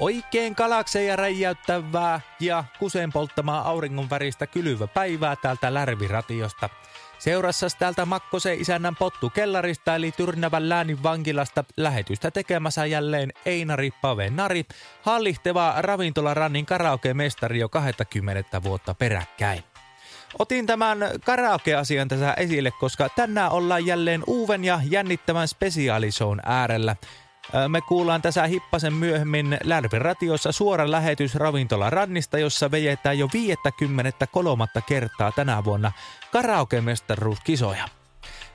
Oikein kalakseja räjäyttävää ja kuseen polttamaa auringon väristä kylyvä päivää täältä Lärviratiosta. Seurassas täältä Makkosen isännän Pottu kellarista eli Tyrnävän läänin vankilasta lähetystä tekemässä jälleen Einari Pavenari, hallihteva Ravintola Rannin karaokemestari jo 20 vuotta peräkkäin. Otin tämän karaoke-asian tässä esille, koska tänään ollaan jälleen uuden ja jännittävän spesiaalishown äärellä. Me kuullaan tässä hippasen myöhemmin Lärvi Radiossa suora lähetys Ravintola Rannista, jossa vejetään jo 53. kertaa tänä vuonna karaokemestaruuskisoja.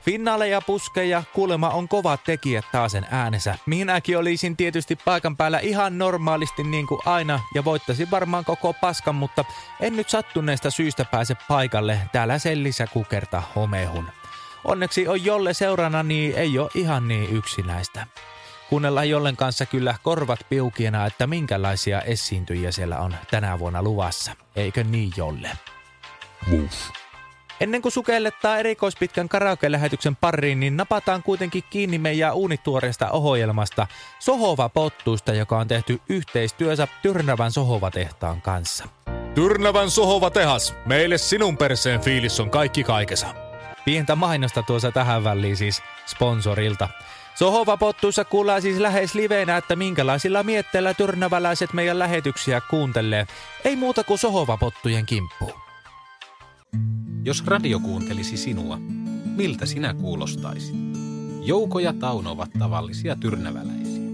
Finaaleja, puskeja, kuulemma on kovat tekijät taasen äänensä. Minäkin olisin tietysti paikan päällä ihan normaalisti niin kuin aina ja voittaisin varmaan koko paskan, mutta en nyt sattuneesta syystä pääse paikalle täällä sellissä kukerta homehun. Onneksi on Jolle seurana, niin ei ole ihan niin yksinäistä. Kuunnellaan Jollen kanssa kyllä korvat piukiena, että minkälaisia esiintyjiä siellä on tänä vuonna luvassa. Eikö niin, Jolle? Yes. Ennen kuin sukellettaa erikoispitkän karaoke-lähetyksen pariin, niin napataan kuitenkin kiinni meidän uunituoreesta ohjelmasta Sohova-pottuista, joka on tehty yhteistyössä Tyrnävän Sohova-tehtaan kanssa. Tyrnävän Sohova-tehas, meille sinun perseen fiilis on kaikki kaikessa. Pientä mainosta tuossa tähän väliin siis sponsorilta. Sohova-pottuissa kuullaan siis lähes livenä, että minkälaisilla mietteillä tyrnäväläiset meidän lähetyksiä kuuntelee. Ei muuta kuin Sohova-pottujen kimppuun. Jos radio kuuntelisi sinua, miltä sinä kuulostaisit? Jouko ja Tauno ovat tavallisia tyrnäväläisiä.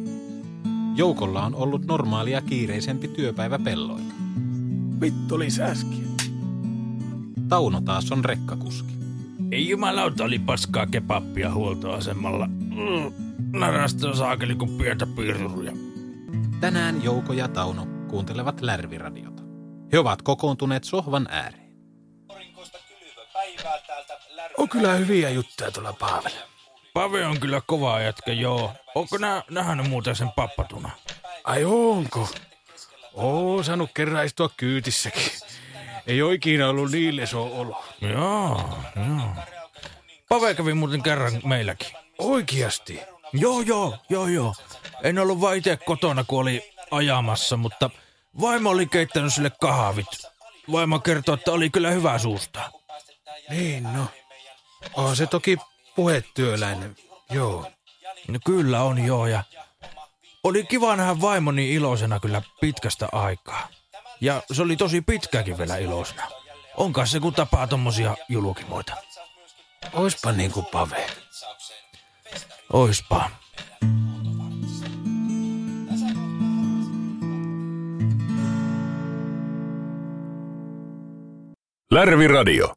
Joukolla on ollut normaalia kiireisempi työpäivä pelloilla. Vittu olis äsken. Tauno taas on rekkakuski. Ei jumalauta, oli paskaa kebappia huoltoasemalla. Narasta saakeli kuin pientä piiruria. Tänään Jouko ja Tauno kuuntelevat Lärviradiota. He ovat kokoontuneet sohvan ääreen. On kyllä hyviä juttuja tuolla Pavella. Pave on kyllä kova jätkä, joo. Onko nähnyt muuten sen pappatuna? Ai onko? Oon saanut kerran istua kyytissäkin. Ei ole ikinä ollut niille se olo. Joo. Pave kävi muuten kerran meilläkin. Oikeasti? Joo. En ollut vaan itse kotona, kun oli ajamassa, mutta vaimo oli keittänyt sille kahvit. Vaimo kertoi, että oli kyllä hyvä suusta. Niin, no. On se toki puhetyöläinen, joo. No kyllä on, joo, ja oli kiva nähdä vaimoni iloisena kyllä pitkästä aikaa. Ja se oli tosi pitkäkin vielä iloisena. Onkaan se, kun tapaa tommosia julkimoita. Oispa niinku Pave. Oispa. Lärvi Radio.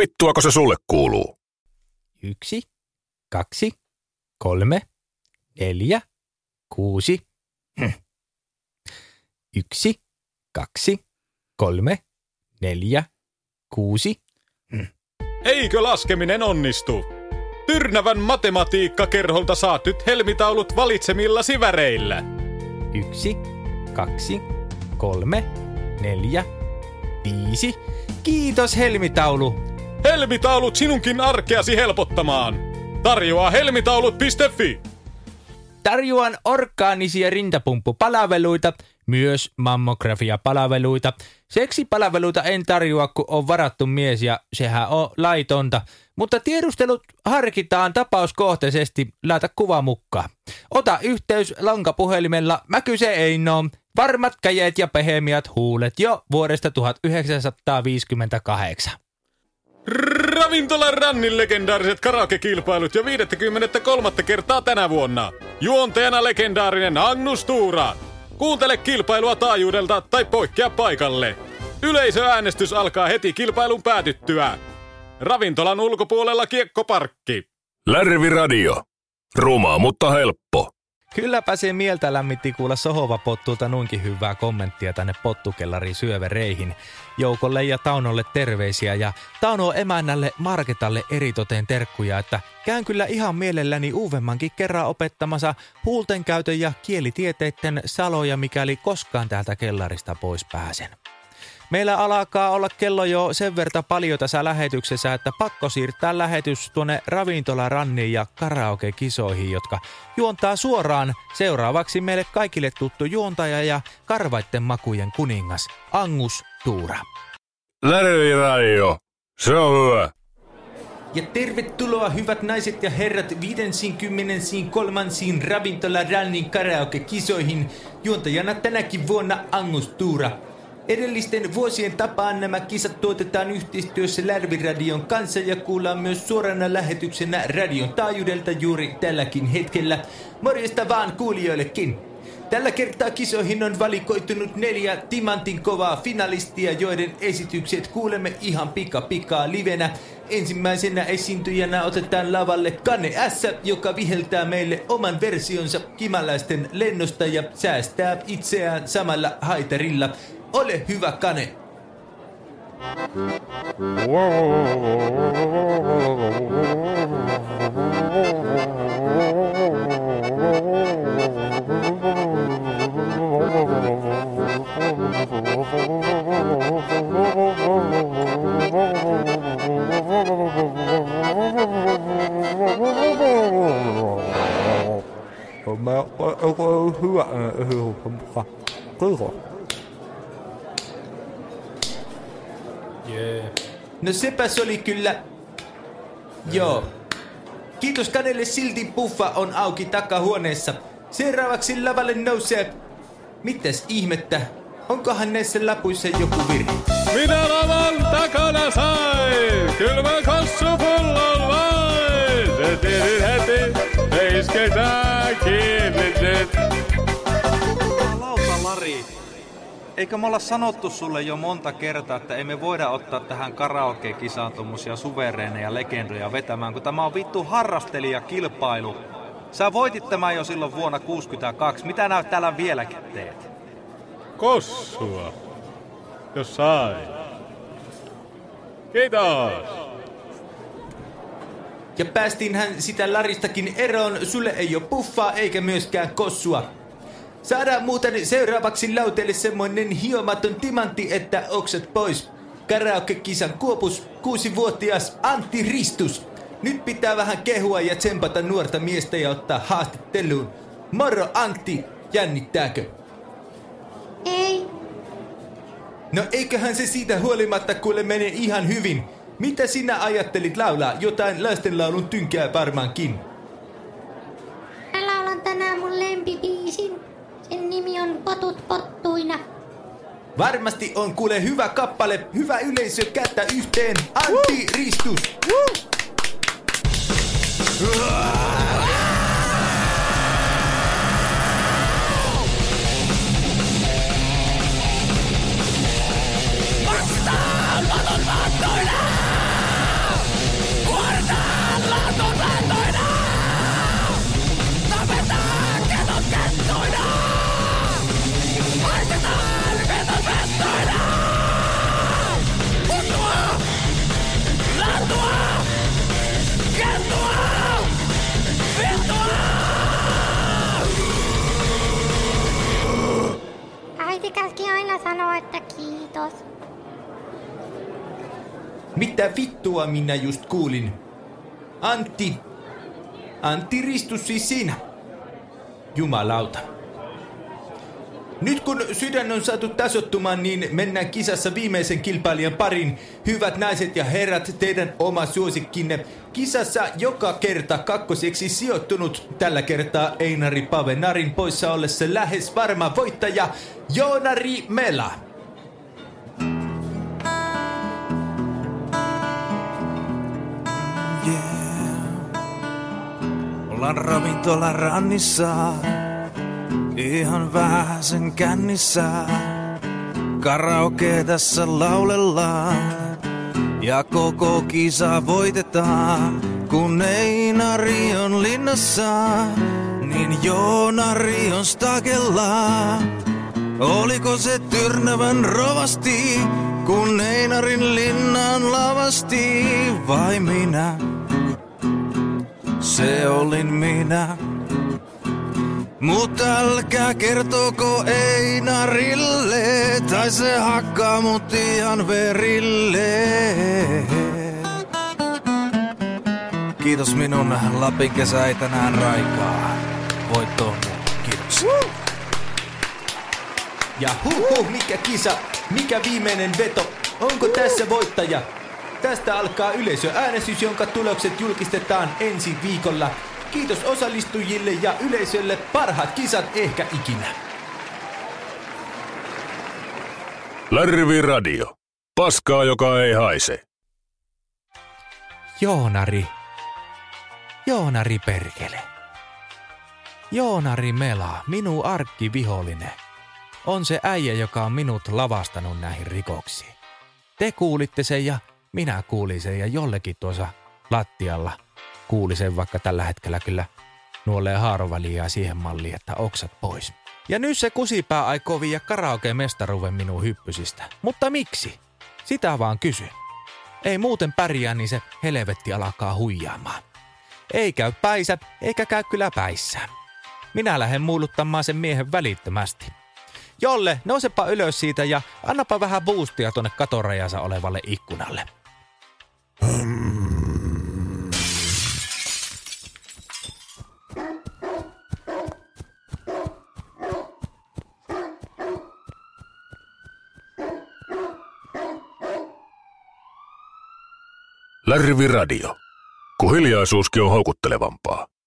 Vittuako se sulle kuuluu? 1, 2, 3, 4, 6. 1, 2, 3, 4, 6. Eikö laskeminen onnistu? Tyrnävän matematiikkakerholta saat nyt helmitaulut valitsemillasi väreillä. 1, 2, 3, 4, 5. Kiitos helmitaulu! Helmitaulut sinunkin arkeasi helpottamaan. Tarjoaa helmitaulut.fi. Tarjoan orgaanisia rintapumppu-palveluita, myös mammografia-palveluita. Seksipalveluita en tarjoa, kun on varattu mies ja sehän on laitonta. Mutta tiedustelut harkitaan tapauskohtaisesti, laita kuva mukaan. Ota yhteys lankapuhelimella, mä kyse ei oo. Varmat käjet ja pehmeät huulet jo vuodesta 1958. Ravintola Rannin legendaariset karaoke-kilpailut jo 53. kertaa tänä vuonna. Juontajana legendaarinen Angus Tuura. Kuuntele kilpailua taajuudelta tai poikkea paikalle. Yleisöäänestys alkaa heti kilpailun päätyttyä. Ravintolan ulkopuolella kiekkoparkki. Lärvi Radio. Ruma, mutta helppo. Kylläpä se mieltä lämmitti kuulla Sohova-potulta noinkin hyvää kommenttia tänne pottukellariin syövereihin. Joukolle ja Taunolle terveisiä ja Tauno emännälle Marketalle eritoten terkkuja, että käyn kyllä ihan mielelläni uudemmankin kerran opettamassa huultenkäytön ja kielitieteiden saloja, mikäli koskaan täältä kellarista pois pääsen. Meillä alkaa olla kello jo sen verta paljon tässä lähetyksessä, että pakko siirtää lähetys tuonne Ravintola Ranniin ja karaokekisoihin, jotka juontaa suoraan seuraavaksi meille kaikille tuttu juontaja ja karvaitten makujen kuningas Angus Tuura. Lärvi Radio, se on hyvä. Ja tervetuloa hyvät naiset ja herrat 53. Ravintola Rannin karaokekisoihin, juontajana tänäkin vuonna Angus Tuura. Edellisten vuosien tapaan nämä kisat tuotetaan yhteistyössä Lärvi Radion kanssa ja kuullaan myös suorana lähetyksenä radion taajuudelta juuri tälläkin hetkellä. Morjesta vaan kuulijoillekin! Tällä kertaa kisoihin on valikoitunut 4 timantin kovaa finalistia, joiden esitykset kuulemme ihan pikaa livenä. Ensimmäisenä esiintyjänä otetaan lavalle Kane-S, joka viheltää meille oman versionsa kimaläisten lennosta ja säästää itseään samalla haitarilla. Ole hyvä, Kane! No sepäs oli kyllä. Joo. Kiitos Kanelle, silti puffa on auki takahuoneessa. Seuraavaksi lavalle nousee. Mitäs ihmettä? Onkohan näissä lapuissa joku virhe? Minä lavan takana sain, kylmä kassupullon vain. Se tiedin heti, me isketään kiinni nyt. Lautalari. Eikö me olla sanottu sulle jo monta kertaa, että ei me voida ottaa tähän karaoke-kisaan tommosia suvereeneja legendoja vetämään, kun tämä on vittu harrastelijakilpailu. Sä voitit tämän jo silloin vuonna 1962. Mitä näyt täällä vieläkin teet? Kossua. Jos sai. Kiitos. Ja päästiinhän sitä Läristäkin eroon. Sulle ei ole puffaa eikä myöskään kossua. Saadaan muuten seuraavaksi lauteelle semmoinen hiomaton timantti, että oksat pois. Karaoke-kisan kuopus, 6-vuotias Antti Ristus. Nyt pitää vähän kehua ja tsempata nuorta miestä ja ottaa haastatteluun. Moro Antti, jännittääkö? Ei. No eiköhän se siitä huolimatta kuule mene ihan hyvin. Mitä sinä ajattelit laulaa? Jotain lastenlaulun tynkää varmaankin. Mä laulan tänään mun lempibiisin. Sen nimi on Potut pottuina. Varmasti on kuule hyvä kappale. Hyvä yleisö, kättä yhteen. Antti Ristus. Vastaan Potut pottuina! Kuortaan Potut pottuina! Tapetaan ketut kettuina! Äiti käski aina sanoa, että kiitos. Mitä vittua minä just kuulin? Antti Ristus siis siinä. Jumalauta. Nyt kun sydän on saatu tasottumaan, niin mennään kisassa viimeisen kilpailijan pariin. Hyvät naiset ja herrat, teidän oma suosikkinne. Kisassa joka kerta kakkoseksi sijoittunut, tällä kertaa Einari Pavenarin poissa ollessa lähes varma voittaja, Joonari Mela. Yeah. Ollaan ravintola rannissa. Ihan vähäsen kännissä, karaoke tässä laulellaan, ja koko kisa voitetaan, kun Einari on linnassa. niin Joonari on stakella. Oliko se Tyrnävän rovasti, kun Einarin linnaan lavasti, vai minä? Se olin minä. Mut älkää kertoko Einarille, tai se hakkaa mut ihan verille. Kiitos minun Lapin kesä ei tänään raikaa. Voittoon kiitos. Ja huuhu, mikä kisa, mikä viimeinen veto, onko tässä voittaja? Tästä alkaa yleisöäänestys, jonka tulokset julkistetaan ensi viikolla. Kiitos osallistujille ja yleisölle, parhaat kisat ehkä ikinä. Lärvi Radio. Paskaa, joka ei haise. Joonari. Joonari perkele. Joonari Mela, minun arkkivihollinen. On se äijä, joka on minut lavastanut näihin rikoksiin. Te kuulitte sen ja minä kuulin sen ja jollekin tuossa lattialla kuulin sen, vaikka tällä hetkellä kyllä nuolee haaroväliä siihen malliin, että oksat pois. Ja nyt se kusipää aikoo viiä karaokemestaruuden minun hyppysistä. Mutta miksi? Sitä vaan kysyn. Ei muuten pärjää, niin se helvetti alkaa huijaamaan. Ei käy päisä, eikä käy kyllä päissään. Minä lähden muuluttamaan sen miehen välittömästi. Jolle, nousepa ylös siitä ja annapa vähän boostia tonne katorajansa olevalle ikkunalle. Lärvi Radio. Kun hiljaisuuskin on houkuttelevampaa.